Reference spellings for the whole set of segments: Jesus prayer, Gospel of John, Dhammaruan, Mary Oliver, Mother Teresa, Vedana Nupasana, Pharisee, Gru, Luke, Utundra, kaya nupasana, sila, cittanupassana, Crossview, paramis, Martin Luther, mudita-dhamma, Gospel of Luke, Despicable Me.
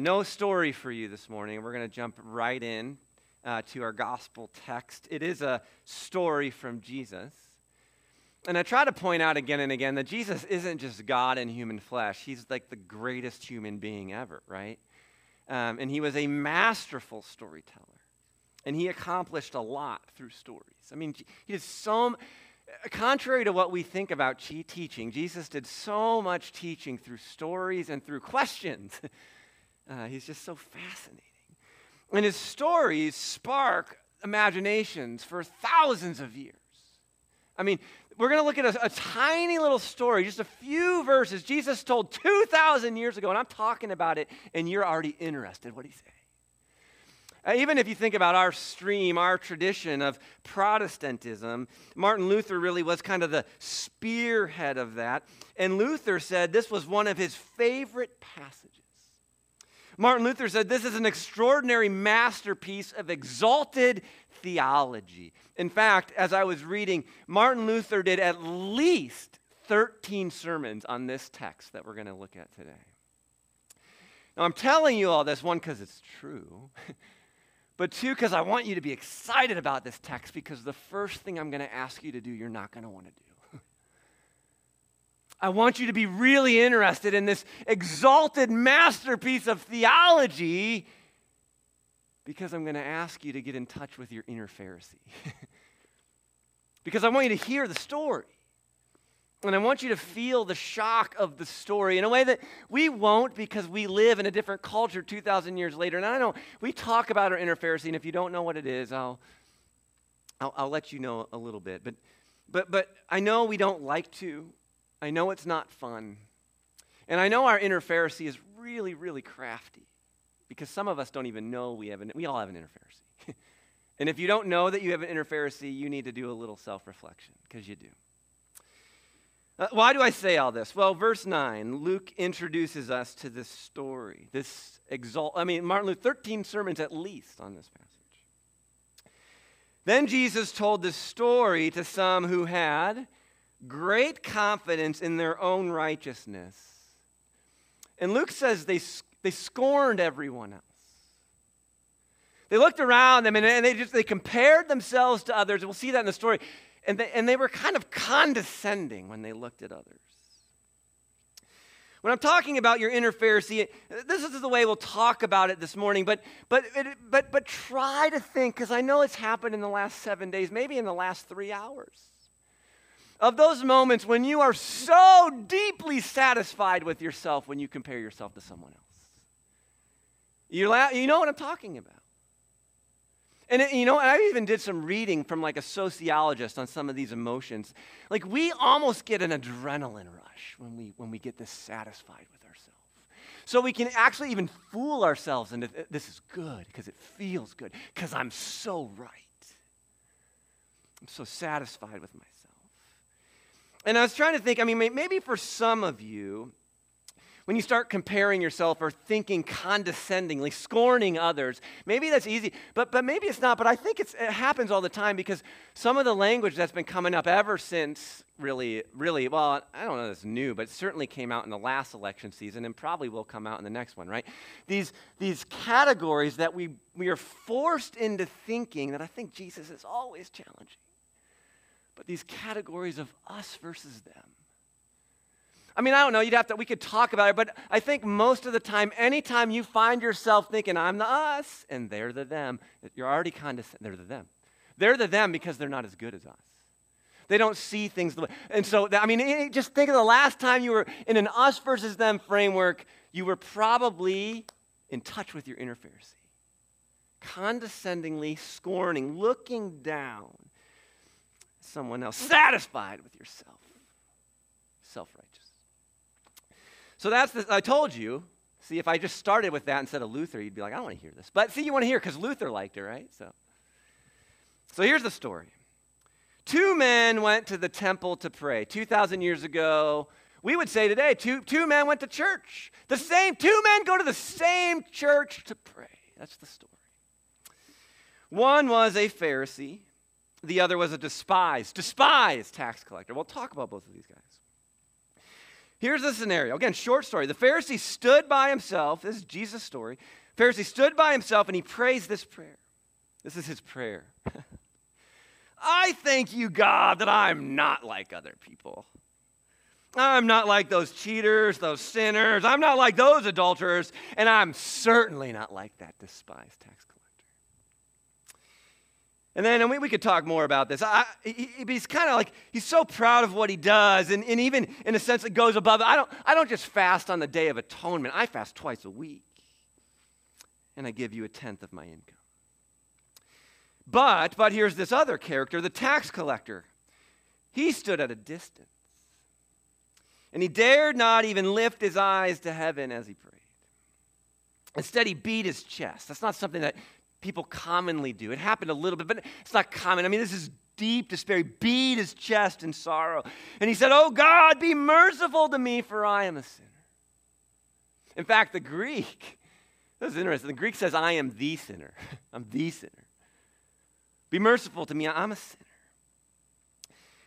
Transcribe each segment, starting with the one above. No story for you this morning. We're going to jump right in to our gospel text. It is a story from Jesus. And I try to point out again and again that Jesus isn't just God in human flesh. He's like the greatest human being ever, right? And he was a masterful storyteller. And he accomplished a lot through stories. I mean, he did so contrary to what we think about teaching, Jesus did so much teaching through stories and through questions. He's just so fascinating. And his stories spark imaginations for thousands of years. I mean, we're going to look at a tiny little story, just a few verses Jesus told 2,000 years ago, and I'm talking about it, and you're already interested. What do you say? Even if you think about our stream, our tradition of Protestantism, Martin Luther really was kind of the spearhead of that. And Luther said this was one of his favorite passages. Martin Luther said, this is an extraordinary masterpiece of exalted theology. In fact, as I was reading, Martin Luther did at least 13 sermons on this text that we're going to look at today. Now, I'm telling you all this, one, because it's true, but two, because I want you to be excited about this text, because the first thing I'm going to ask you to do, you're not going to want to do. I want you to be really interested in this exalted masterpiece of theology, because I'm going to ask you to get in touch with your inner Pharisee. Because I want you to hear the story. And I want you to feel the shock of the story in a way that we won't, because we live in a different culture 2,000 years later. And I know we talk about our inner Pharisee, and if you don't know what it is, I'll let you know a little bit. But I know we don't like to. I know it's not fun. And I know our inner Pharisee is really, really crafty, because some of us don't even know we all have an inner Pharisee. And if you don't know that you have an inner Pharisee, you need to do a little self-reflection, because you do. Why do I say all this? Well, verse 9, Luke introduces us to this story, Martin Luther, 13 sermons at least on this passage. Then Jesus told this story to some who had great confidence in their own righteousness. And Luke says they scorned everyone else. They looked around them and they compared themselves to others. We'll see that in the story. And they were kind of condescending when they looked at others. When I'm talking about your inner Pharisee, this is the way we'll talk about it this morning, but try to think, because I know it's happened in the last 7 days, maybe in the last 3 hours. Of those moments when you are so deeply satisfied with yourself when you compare yourself to someone else. You know what I'm talking about. And I even did some reading from like a sociologist on some of these emotions. Like, we almost get an adrenaline rush when we get this satisfied with ourselves. So we can actually even fool ourselves into this is good because it feels good because I'm so right. I'm so satisfied with myself. And I was trying to think, I mean, maybe for some of you, when you start comparing yourself or thinking condescendingly, scorning others, maybe that's easy, but maybe it's not. But I think it happens all the time, because some of the language that's been coming up ever since really, well, I don't know if it's new, but it certainly came out in the last election season and probably will come out in the next one, right? These categories that we are forced into thinking that I think Jesus is always challenging. But these categories of us versus them. I mean, I don't know, we could talk about it, but I think most of the time, anytime you find yourself thinking, I'm the us, and they're the them, you're already condescending. They're the them. They're the them because they're not as good as us. They don't see things the way. And so, I mean, just think of the last time you were in an us versus them framework, you were probably in touch with your inner Pharisee. Condescendingly scorning, looking down. Someone else, satisfied with yourself, self-righteous. So I told you, see, if I just started with that instead of Luther, you'd be like, I don't want to hear this. But see, you want to hear because Luther liked it, right? So here's the story. 2 men went to the temple to pray. 2,000 years ago, we would say today, two men went to church. The same, 2 men go to the same church to pray. That's the story. One was a Pharisee The other was a despised tax collector. We'll talk about both of these guys. Here's the scenario. Again, short story. The Pharisee stood by himself. This is Jesus' story. The Pharisee stood by himself and he prays this prayer. This is his prayer. I thank you, God, that I'm not like other people. I'm not like those cheaters, those sinners. I'm not like those adulterers. And I'm certainly not like that despised tax collector. And then we could talk more about this. He's kind of like, he's so proud of what he does. And even in a sense, it goes above. I don't just fast on the Day of Atonement. I fast twice a week. And I give you a tenth of my income. But here's this other character, the tax collector. He stood at a distance. And he dared not even lift his eyes to heaven as he prayed. Instead, he beat his chest. That's not something that people commonly do. It happened a little bit, but it's not common. I mean, this is deep despair. He beat his chest in sorrow. And he said, "Oh God, be merciful to me, for I am a sinner." In fact, the Greek, this is interesting. The Greek says, "I am the sinner." I'm the sinner. Be merciful to me. I'm a sinner.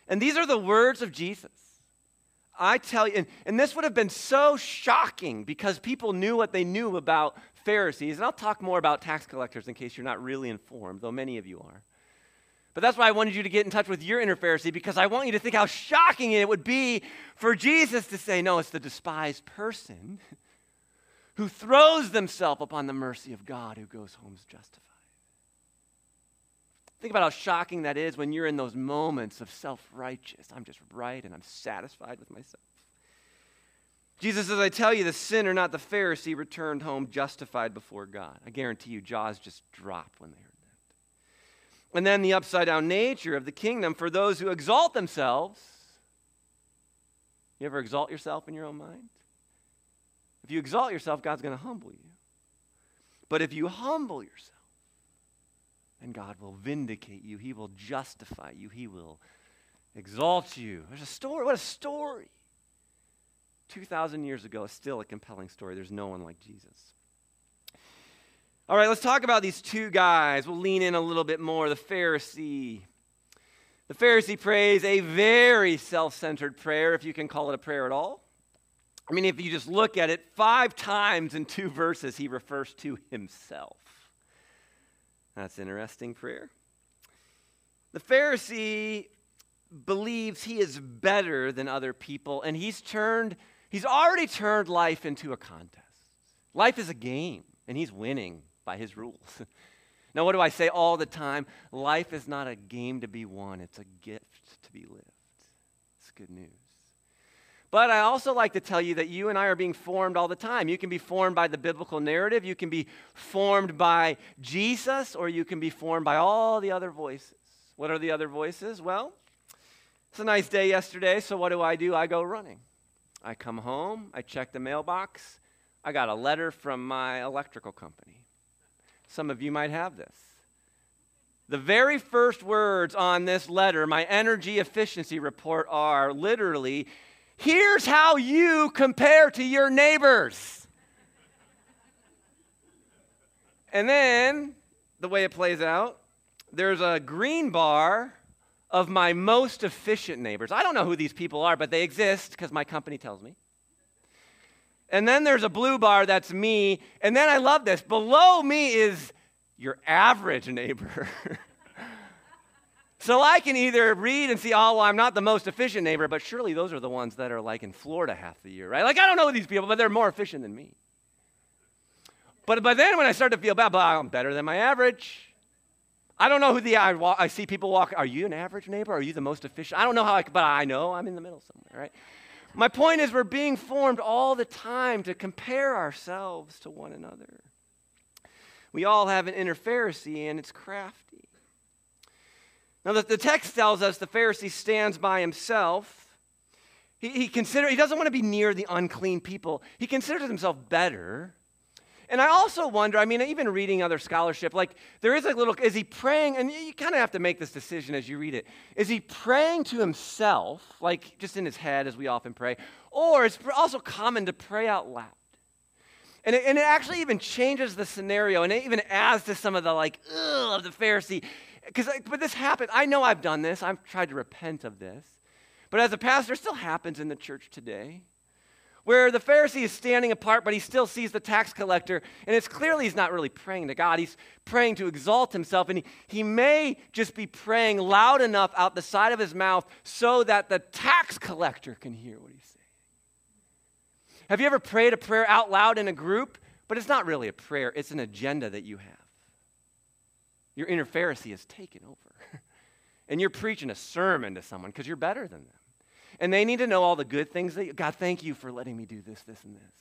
And these are the words of Jesus. I tell you, and this would have been so shocking because people knew what they knew about Pharisees. And I'll talk more about tax collectors in case you're not really informed, though many of you are. But that's why I wanted you to get in touch with your inner Pharisee, because I want you to think how shocking it would be for Jesus to say, no, it's the despised person who throws themselves upon the mercy of God who goes home justified. Think about how shocking that is when you're in those moments of self-righteous. I'm just right and I'm satisfied with myself. Jesus says, I tell you, the sinner, not the Pharisee, returned home justified before God. I guarantee you, jaws just dropped when they heard that. And then the upside-down nature of the kingdom for those who exalt themselves. You ever exalt yourself in your own mind? If you exalt yourself, God's going to humble you. But if you humble yourself, and God will vindicate you. He will justify you. He will exalt you. There's a story. What a story. 2,000 years ago, it's still a compelling story. There's no one like Jesus. All right, let's talk about these two guys. We'll lean in a little bit more. The Pharisee. The Pharisee prays a very self-centered prayer, if you can call it a prayer at all. I mean, if you just look at it, 5 times in 2 verses, he refers to himself. That's an interesting prayer. The Pharisee believes he is better than other people, and he's already turned life into a contest. Life is a game, and he's winning by his rules. Now, what do I say all the time? Life is not a game to be won. It's a gift to be lived. It's good news. But I also like to tell you that you and I are being formed all the time. You can be formed by the biblical narrative. You can be formed by Jesus, or you can be formed by all the other voices. What are the other voices? Well, it's a nice day yesterday, so what do? I go running. I come home. I check the mailbox. I got a letter from my electrical company. Some of you might have this. The very first words on this letter, my energy efficiency report, are literally, here's how you compare to your neighbors. And then, the way it plays out, there's a green bar of my most efficient neighbors. I don't know who these people are, but they exist because my company tells me. And then there's a blue bar that's me. And then I love this. Below me is your average neighbor. So I can either read and see, oh, well, I'm not the most efficient neighbor, but surely those are the ones that are like in Florida half the year, right? Like, I don't know these people, but they're more efficient than me. But then when I start to feel bad, I'm better than my average. I don't know I see people walk, are you an average neighbor? Are you the most efficient? I don't know but I know I'm in the middle somewhere, right? My point is we're being formed all the time to compare ourselves to one another. We all have an inner Pharisee, and it's crafty. Now, the text tells us the Pharisee stands by himself. He doesn't want to be near the unclean people. He considers himself better. And I also wonder, I mean, even reading other scholarship, like there is a little, is he praying? And you kind of have to make this decision as you read it. Is he praying to himself, like just in his head as we often pray? Or it's also common to pray out loud. And it actually even changes the scenario, and it even adds to some of the like, ugh, of the Pharisee. But this happens. I know I've done this. I've tried to repent of this. But as a pastor, it still happens in the church today, where the Pharisee is standing apart, but he still sees the tax collector, and it's clearly he's not really praying to God. He's praying to exalt himself, and he may just be praying loud enough out the side of his mouth so that the tax collector can hear what he's saying. Have you ever prayed a prayer out loud in a group? But it's not really a prayer. It's an agenda that you have. Your inner Pharisee has taken over, and you're preaching a sermon to someone because you're better than them. And they need to know all the good things that, God, thank you for letting me do this, this, and this.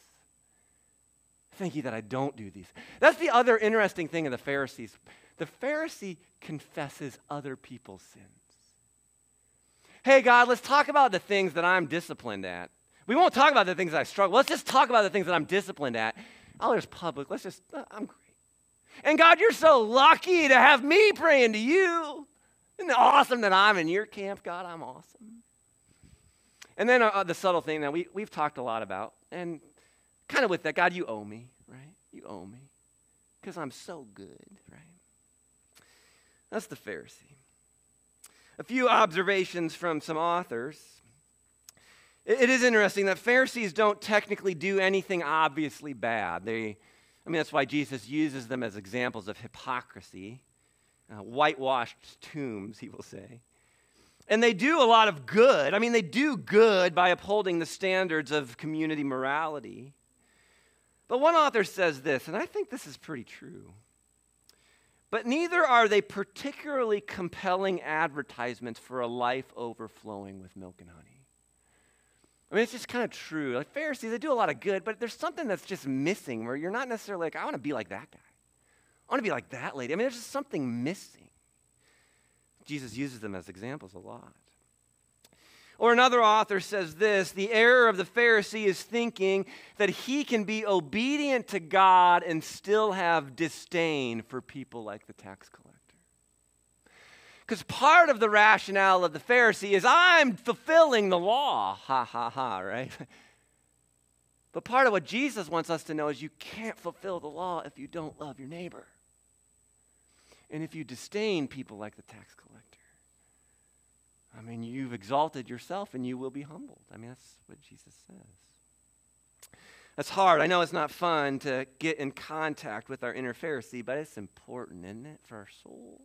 Thank you that I don't do these. That's the other interesting thing of the Pharisees. The Pharisee confesses other people's sins. Hey, God, let's talk about the things that I'm disciplined at. We won't talk about the things that I struggle. Let's just talk about the things that I'm disciplined at. Oh, there's public. I'm great. And God, you're so lucky to have me praying to you. Isn't it awesome that I'm in your camp, God? I'm awesome. And then the subtle thing that we've talked a lot about, and kind of with that, God, you owe me, right? You owe me because I'm so good, right? That's the Pharisee. A few observations from some authors. It is interesting that Pharisees don't technically do anything obviously bad. That's why Jesus uses them as examples of hypocrisy, whitewashed tombs, he will say. And they do a lot of good. They do good by upholding the standards of community morality. But one author says this, and I think this is pretty true. But neither are they particularly compelling advertisements for a life overflowing with milk and honey. It's just kind of true. Like Pharisees, they do a lot of good, but there's something that's just missing where you're not necessarily like, I want to be like that guy. I want to be like that lady. There's just something missing. Jesus uses them as examples a lot. Or another author says this, the error of the Pharisee is thinking that he can be obedient to God and still have disdain for people like the tax collector. Because part of the rationale of the Pharisee is, I'm fulfilling the law, ha, ha, ha, right? But part of what Jesus wants us to know is you can't fulfill the law if you don't love your neighbor. And if you disdain people like the tax collector, you've exalted yourself and you will be humbled. That's what Jesus says. That's hard. I know it's not fun to get in contact with our inner Pharisee, but it's important, isn't it, for our soul?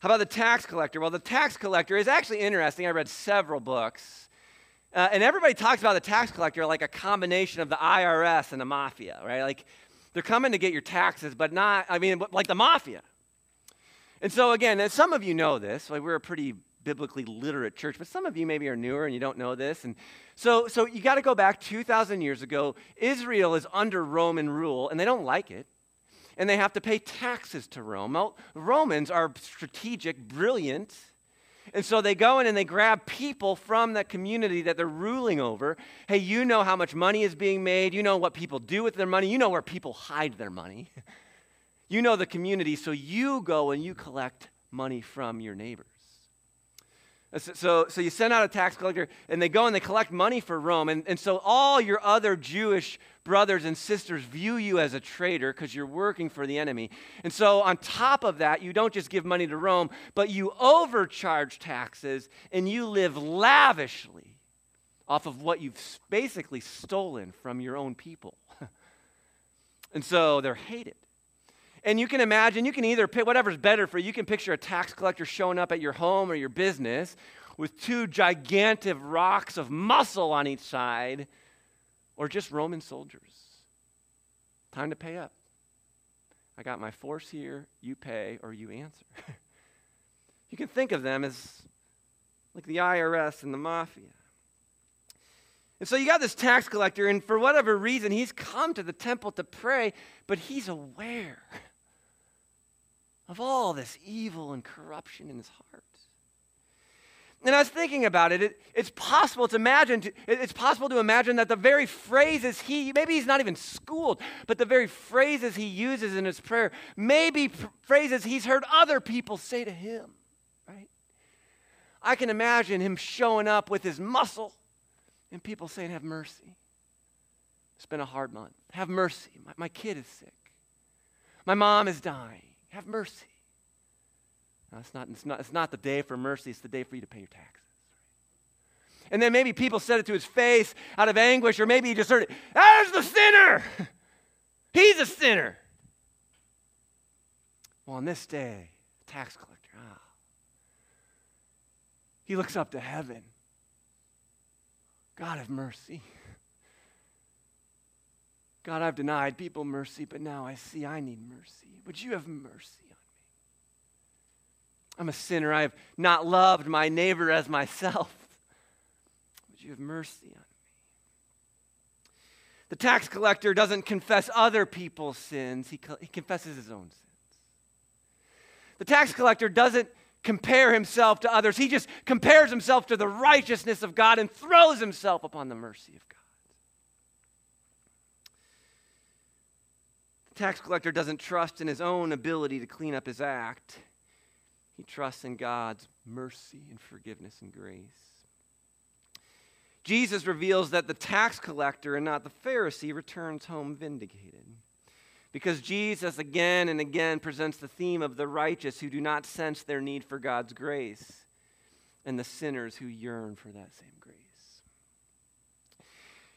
How about the tax collector? Well, the tax collector is actually interesting. I read several books. And everybody talks about the tax collector like a combination of the IRS and the mafia, right? Like, they're coming to get your taxes, but not, like the mafia. And so again, as some of you know this, like we're a pretty biblically literate church, but some of you maybe are newer and you don't know this. And so you got to go back 2,000 years ago. Israel is under Roman rule, and they don't like it. And they have to pay taxes to Rome. Well, Romans are strategic, brilliant. And so they go in and they grab people from that community that they're ruling over. Hey, you know how much money is being made. You know what people do with their money. You know where people hide their money. You know the community, so you go and you collect money from your neighbors. So you send out a tax collector, and they go and they collect money for Rome. And so all your other Jewish brothers and sisters view you as a traitor because you're working for the enemy. And so on top of that, you don't just give money to Rome, but you overcharge taxes and you live lavishly off of what you've basically stolen from your own people. And so they're hated. And you can imagine, you can either pick whatever's better for you. You can picture a tax collector showing up at your home or your business with two gigantic rocks of muscle on each side, or just Roman soldiers. Time to pay up. I got my force here. You pay or you answer. You can think of them as like the IRS and the mafia. And so you got this tax collector, and for whatever reason, he's come to the temple to pray, but he's aware of all this evil and corruption in his heart. And I was thinking about it. It's possible to imagine that the very phrases maybe he's not even schooled, but the very phrases he uses in his prayer may be phrases he's heard other people say to him, right? I can imagine him showing up with his muscle and people saying, have mercy. It's been a hard month. Have mercy. My kid is sick. My mom is dying. Have mercy. No, it's not the day for mercy. It's the day for you to pay your taxes. And then maybe people said it to his face out of anguish, or maybe he just heard it. There's the sinner. He's a sinner. Well, on this day, the tax collector, he looks up to heaven. God, have mercy. God, I've denied people mercy, but now I see I need mercy. Would you have mercy on me? I'm a sinner. I have not loved my neighbor as myself. Would you have mercy on me? The tax collector doesn't confess other people's sins. He confesses his own sins. The tax collector doesn't compare himself to others. He just compares himself to the righteousness of God and throws himself upon the mercy of God. The tax collector doesn't trust in his own ability to clean up his act. He trusts in God's mercy and forgiveness and grace. Jesus reveals that the tax collector and not the Pharisee returns home vindicated, because Jesus again and again presents the theme of the righteous who do not sense their need for God's grace and the sinners who yearn for that same grace.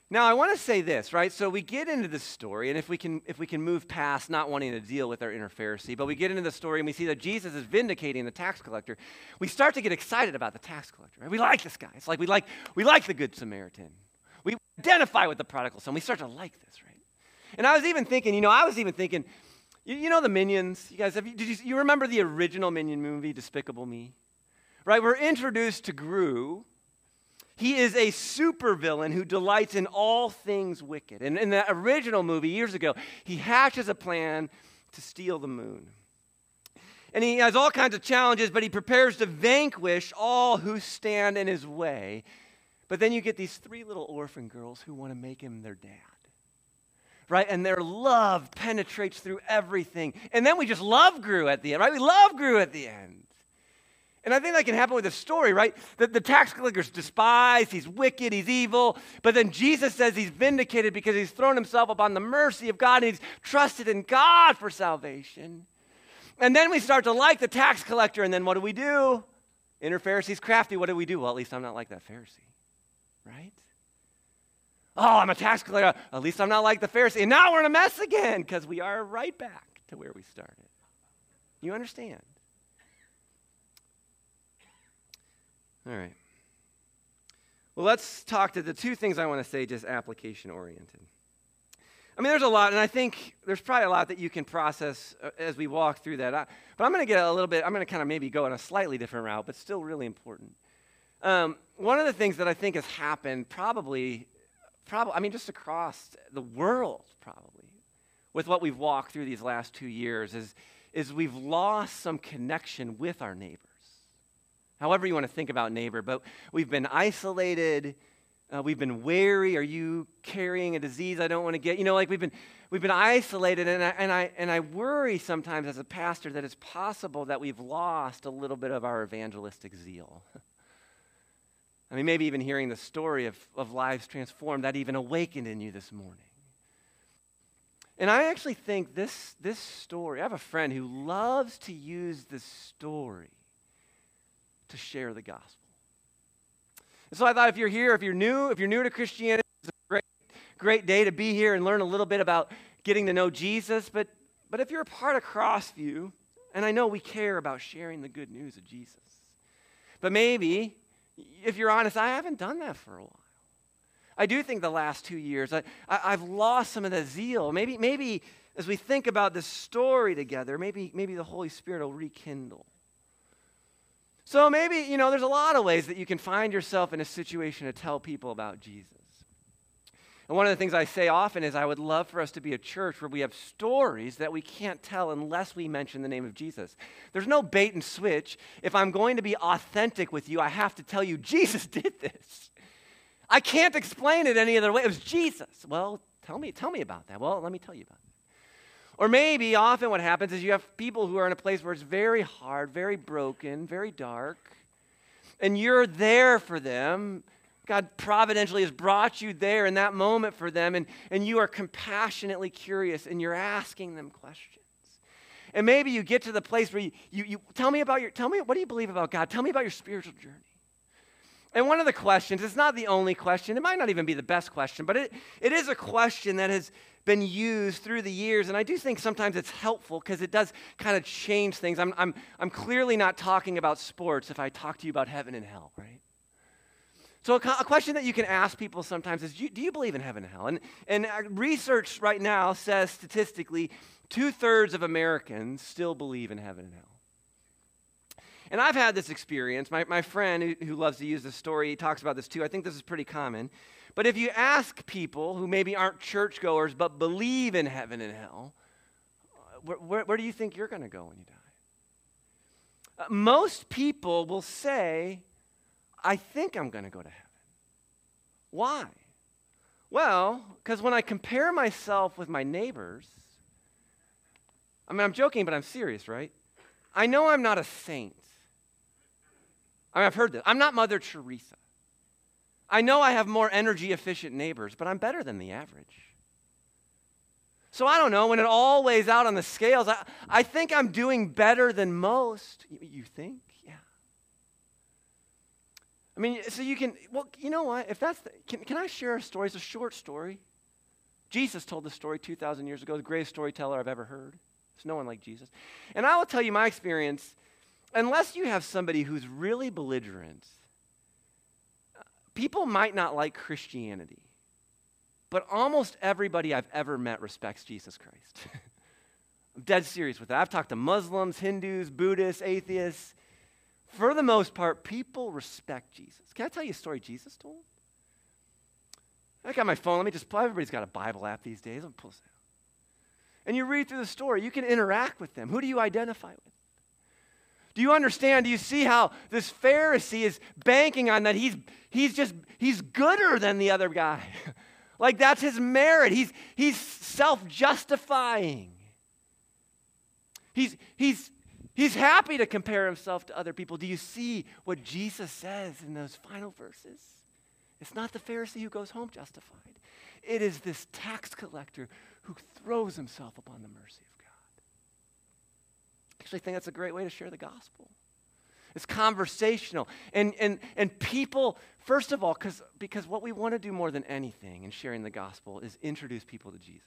Now, I want to say this, right? So we get into this story, and if we can move past not wanting to deal with our inner Pharisee, but we get into the story and we see that Jesus is vindicating the tax collector. We start to get excited about the tax collector, right? We like this guy. It's like we like the Good Samaritan. We identify with the prodigal son. We start to like this, right? And I was even thinking, you know the Minions? You guys, did you remember the original Minion movie, Despicable Me? Right? We're introduced to Gru. He is a supervillain who delights in all things wicked. And in the original movie years ago, he hatches a plan to steal the moon. And he has all kinds of challenges, but he prepares to vanquish all who stand in his way. But then you get these three little orphan girls who want to make him their dad, right? And their love penetrates through everything. And then we just love Gru at the end, right? We love Gru at the end. And I think that can happen with a story, right? That the tax collector's despised, he's wicked, he's evil, but then Jesus says he's vindicated because he's thrown himself upon the mercy of God and he's trusted in God for salvation. And then we start to like the tax collector, and then what do we do? Inner Pharisee's crafty, what do we do? Well, at least I'm not like that Pharisee, right? Oh, I'm a tax collector, at least I'm not like the Pharisee. And now we're in a mess again because we are right back to where we started. You understand? All right. Well, let's talk to the two things I want to say, just application-oriented. I mean, there's a lot, and I think there's probably a lot that you can process as we walk through that. But I'm going to get a little bit, I'm going to kind of maybe go on a slightly different route, but still really important. One of the things that I think has happened probably, I mean, just across the world probably, with what we've walked through these last 2 years is we've lost some connection with our neighbor. However you want to think about neighbor, but we've been isolated, we've been wary. Are you carrying a disease I don't want to get? You know, like we've been isolated, and I worry sometimes as a pastor that it's possible that we've lost a little bit of our evangelistic zeal. I mean, maybe even hearing the story of lives transformed, that even awakened in you this morning. And I actually think this story, I have a friend who loves to use this story to share the gospel. And so I thought, if you're here, if you're new to Christianity, it's a great day to be here and learn a little bit about getting to know Jesus. But if you're a part of Crossview, and I know we care about sharing the good news of Jesus, but maybe, if you're honest, I haven't done that for a while. I do think the last 2 years, I've lost some of the zeal. Maybe as we think about this story together, maybe the Holy Spirit will rekindle. So maybe, you know, there's a lot of ways that you can find yourself in a situation to tell people about Jesus. And one of the things I say often is I would love for us to be a church where we have stories that we can't tell unless we mention the name of Jesus. There's no bait and switch. If I'm going to be authentic with you, I have to tell you, Jesus did this. I can't explain it any other way. It was Jesus. Well, tell me about that. Well, let me tell you about that. Or maybe often what happens is you have people who are in a place where it's very hard, very broken, very dark, and you're there for them. God providentially has brought you there in that moment for them, and you are compassionately curious, and you're asking them questions. And maybe you get to the place where you what do you believe about God? Tell me about your spiritual journey. And one of the questions, it's not the only question, it might not even be the best question, but it is a question that has been used through the years, and I do think sometimes it's helpful because it does kind of change things. I'm clearly not talking about sports if I talk to you about heaven and hell, right? So a question that you can ask people sometimes is, do you believe in heaven and hell? And research right now says statistically, 2/3 of Americans still believe in heaven and hell. And I've had this experience. My friend who loves to use this story, he talks about this too. I think this is pretty common. But if you ask people who maybe aren't churchgoers but believe in heaven and hell, where do you think you're going to go when you die? Most people will say, I think I'm going to go to heaven. Why? Well, because when I compare myself with my neighbors, I mean, I'm joking, but I'm serious, right? I know I'm not a saint. I mean, I've heard this. I'm not Mother Teresa. I know I have more energy-efficient neighbors, but I'm better than the average. So I don't know. When it all weighs out on the scales, I think I'm doing better than most. You think? Yeah. I mean, so you can, well, you know what? If that's, can I share a story? It's a short story. Jesus told this story 2,000 years ago, the greatest storyteller I've ever heard. There's no one like Jesus. And I will tell you my experience, unless you have somebody who's really belligerent, people might not like Christianity, but almost everybody I've ever met respects Jesus Christ. I'm dead serious with that. I've talked to Muslims, Hindus, Buddhists, atheists. For the most part, people respect Jesus. Can I tell you a story Jesus told? I got my phone. Let me just pull. Everybody's got a Bible app these days. I'll pull this out. And you read through the story. You can interact with them. Who do you identify with? Do you understand? Do you see how this Pharisee is banking on that he's gooder than the other guy? Like that's his merit. He's self-justifying. He's happy to compare himself to other people. Do you see what Jesus says in those final verses? It's not the Pharisee who goes home justified. It is this tax collector who throws himself upon the mercy of God. I actually think that's a great way to share the gospel. It's conversational. And people, first of all, because what we want to do more than anything in sharing the gospel is introduce people to Jesus.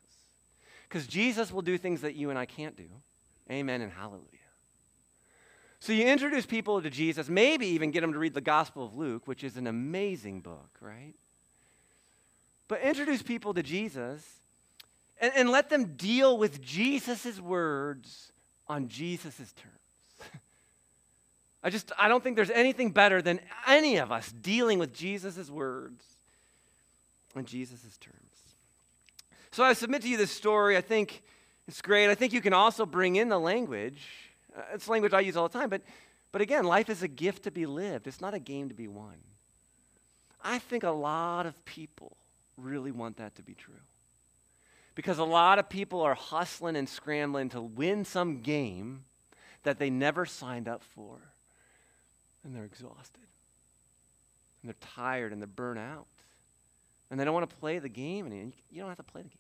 Because Jesus will do things that you and I can't do. Amen and hallelujah. So you introduce people to Jesus, maybe even get them to read the Gospel of Luke, which is an amazing book, right? But introduce people to Jesus and let them deal with Jesus' words on Jesus' terms. I don't think there's anything better than any of us dealing with Jesus' words on Jesus' terms. So I submit to you this story. I think it's great. I think you can also bring in the language. It's language I use all the time. But again, life is a gift to be lived. It's not a game to be won. I think a lot of people really want that to be true. Because a lot of people are hustling and scrambling to win some game that they never signed up for. And they're exhausted. And they're tired and they're burnt out. And they don't want to play the game. And you don't have to play the game.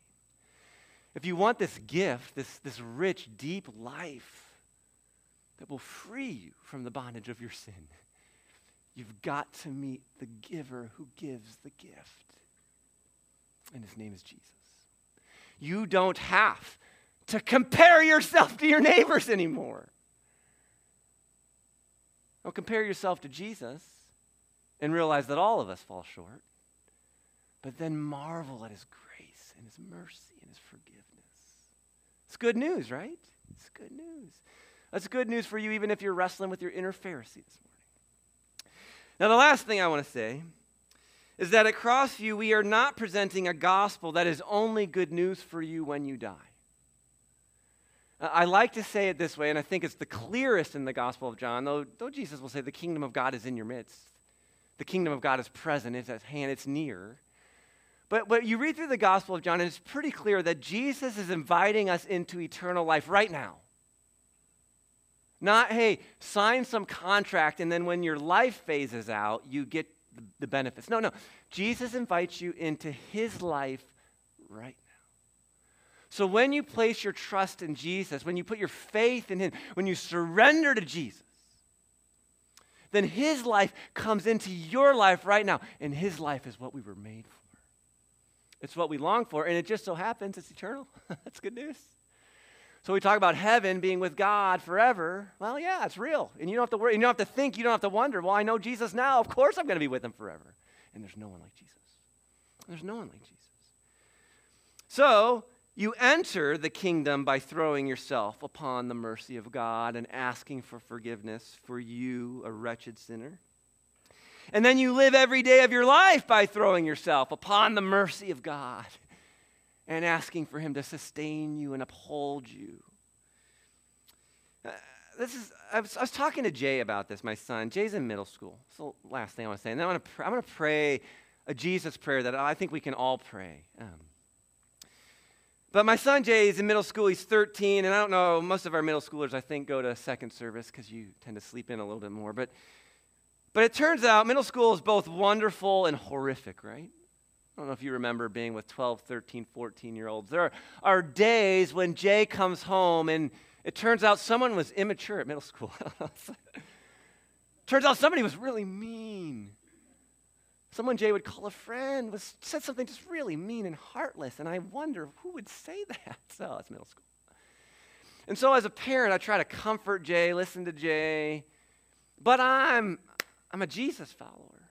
If you want this gift, this rich, deep life that will free you from the bondage of your sin, you've got to meet the giver who gives the gift. And his name is Jesus. You don't have to compare yourself to your neighbors anymore. Now, compare yourself to Jesus and realize that all of us fall short, but then marvel at his grace and his mercy and his forgiveness. It's good news, right? It's good news. That's good news for you even if you're wrestling with your inner Pharisee this morning. Now, the last thing I want to say is that at Crossview, we are not presenting a gospel that is only good news for you when you die. I like to say it this way, and I think it's the clearest in the Gospel of John, though Jesus will say the kingdom of God is in your midst. The kingdom of God is present, it's at hand, it's near. But you read through the Gospel of John, and it's pretty clear that Jesus is inviting us into eternal life right now. Not, hey, sign some contract, and then when your life phases out, you get the benefits. No. Jesus invites you into his life right now. So when you place your trust in Jesus, when you put your faith in him, when you surrender to Jesus, then his life comes into your life right now. And his life is what we were made for. It's what we long for. And it just so happens it's eternal. That's good news. So we talk about heaven being with God forever. Well, yeah, it's real. And you don't have to worry. And you don't have to think. You don't have to wonder. Well, I know Jesus now. Of course I'm going to be with him forever. And there's no one like Jesus. There's no one like Jesus. So you enter the kingdom by throwing yourself upon the mercy of God and asking for forgiveness for you, a wretched sinner. And then you live every day of your life by throwing yourself upon the mercy of God and asking for him to sustain you and uphold you. I was talking to Jay about this, my son. Jay's in middle school. That's the last thing I want to say. And then I'm going to pray a Jesus prayer that I think we can all pray. But my son Jay is in middle school. He's 13. And I don't know, most of our middle schoolers, I think, go to second service because you tend to sleep in a little bit more. But it turns out middle school is both wonderful and horrific, right? I don't know if you remember being with 12, 13, 14-year-olds. There are days when Jay comes home and it turns out someone was immature at middle school. Turns out somebody was really mean. Someone Jay would call a friend, said something just really mean and heartless, and I wonder who would say that. So it's middle school. And so as a parent, I try to comfort Jay, listen to Jay, but I'm a Jesus follower.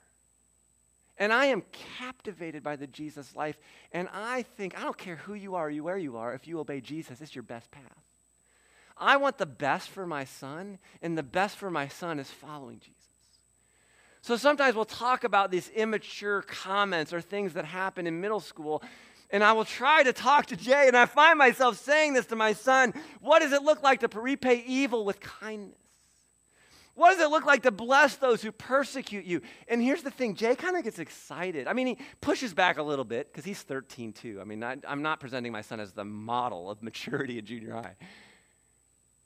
And I am captivated by the Jesus life. And I think, I don't care who you are or where you are, if you obey Jesus, it's your best path. I want the best for my son, and the best for my son is following Jesus. So sometimes we'll talk about these immature comments or things that happen in middle school, and I will try to talk to Jay, and I find myself saying this to my son, what does it look like to repay evil with kindness? What does it look like to bless those who persecute you? And here's the thing, Jay kind of gets excited. I mean, he pushes back a little bit because he's 13 too. I mean, I'm not presenting my son as the model of maturity in junior high.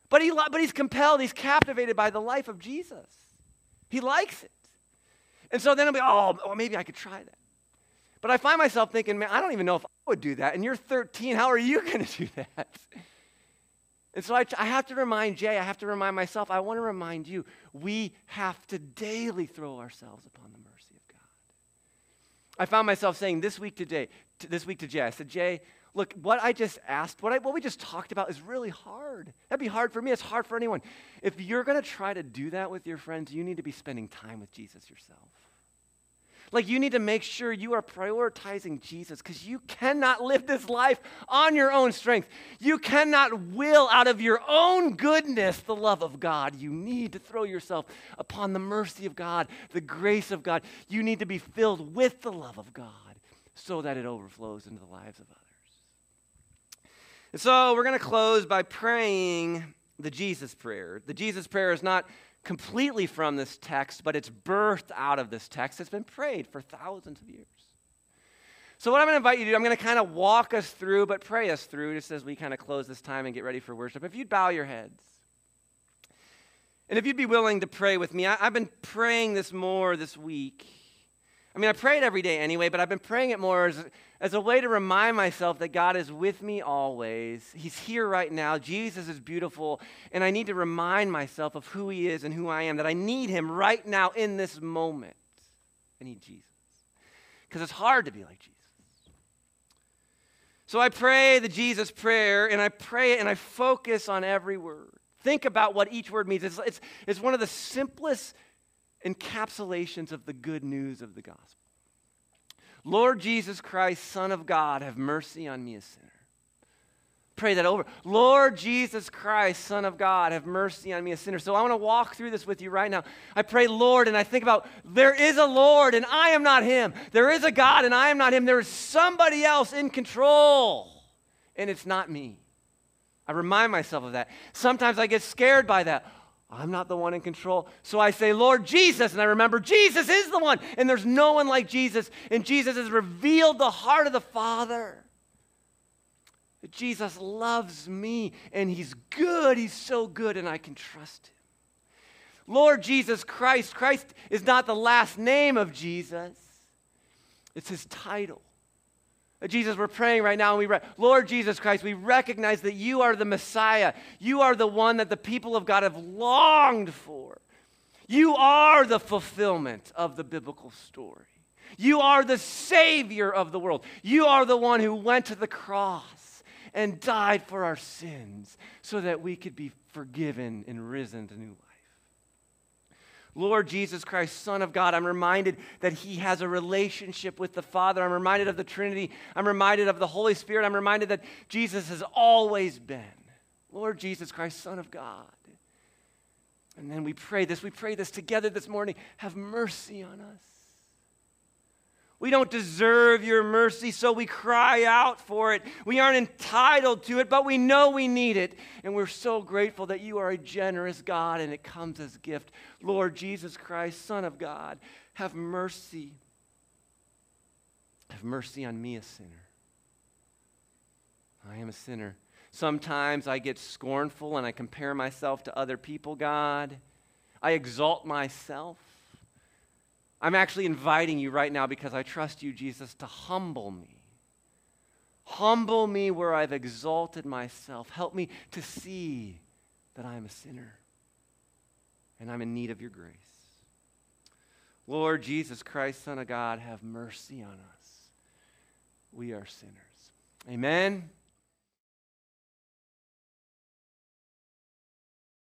But he's compelled, he's captivated by the life of Jesus. He likes it. And so then I'll be, oh, maybe I could try that. But I find myself thinking, man, I don't even know if I would do that. And you're 13, how are you going to do that? And so I have to remind Jay, I have to remind myself, I want to remind you, we have to daily throw ourselves upon the mercy of God. I found myself saying this week to Jay, I said, Jay, look, what I just asked, what we just talked about is really hard. That'd be hard for me. It's hard for anyone. If you're going to try to do that with your friends, you need to be spending time with Jesus yourself. Like you need to make sure you are prioritizing Jesus because you cannot live this life on your own strength. You cannot will out of your own goodness the love of God. You need to throw yourself upon the mercy of God, the grace of God. You need to be filled with the love of God so that it overflows into the lives of others. And so we're going to close by praying the Jesus prayer. The Jesus prayer is not completely from this text, but it's birthed out of this text. It's been prayed for thousands of years. So what I'm going to invite you to do, I'm going to kind of walk us through, but pray us through, just as we kind of close this time and get ready for worship. If you'd bow your heads, and if you'd be willing to pray with me, I've been praying this more this week. I mean, I pray it every day anyway, but I've been praying it more as a way to remind myself that God is with me always. He's here right now. Jesus is beautiful. And I need to remind myself of who he is and who I am, that I need him right now in this moment. I need Jesus. Because it's hard to be like Jesus. So I pray the Jesus prayer, and I pray it, and I focus on every word. Think about what each word means. It's one of the simplest encapsulations of the good news of the gospel. Lord Jesus Christ, Son of God, have mercy on me, a sinner. Pray that over. Lord Jesus Christ, Son of God, have mercy on me, a sinner. So I want to walk through this with you right now. I pray, Lord, and I think about there is a Lord, and I am not him. There is a God, and I am not him. There is somebody else in control, and it's not me. I remind myself of that. Sometimes I get scared by that. I'm not the one in control. So I say, Lord Jesus, and I remember Jesus is the one, and there's no one like Jesus, and Jesus has revealed the heart of the Father. Jesus loves me, and he's good. He's so good, and I can trust him. Lord Jesus Christ. Christ is not the last name of Jesus. It's his title. Jesus, we're praying right now, and we Lord Jesus Christ, we recognize that you are the Messiah. You are the one that the people of God have longed for. You are the fulfillment of the biblical story. You are the Savior of the world. You are the one who went to the cross and died for our sins so that we could be forgiven and risen to new life. Lord Jesus Christ, Son of God, I'm reminded that he has a relationship with the Father. I'm reminded of the Trinity. I'm reminded of the Holy Spirit. I'm reminded that Jesus has always been. Lord Jesus Christ, Son of God. And then we pray this together this morning. Have mercy on us. We don't deserve your mercy, so we cry out for it. We aren't entitled to it, but we know we need it. And we're so grateful that you are a generous God and it comes as a gift. Lord Jesus Christ, Son of God, have mercy. Have mercy on me, a sinner. I am a sinner. Sometimes I get scornful and I compare myself to other people, God. I exalt myself. I'm actually inviting you right now because I trust you, Jesus, to humble me. Humble me where I've exalted myself. Help me to see that I'm a sinner and I'm in need of your grace. Lord Jesus Christ, Son of God, have mercy on us. We are sinners. Amen.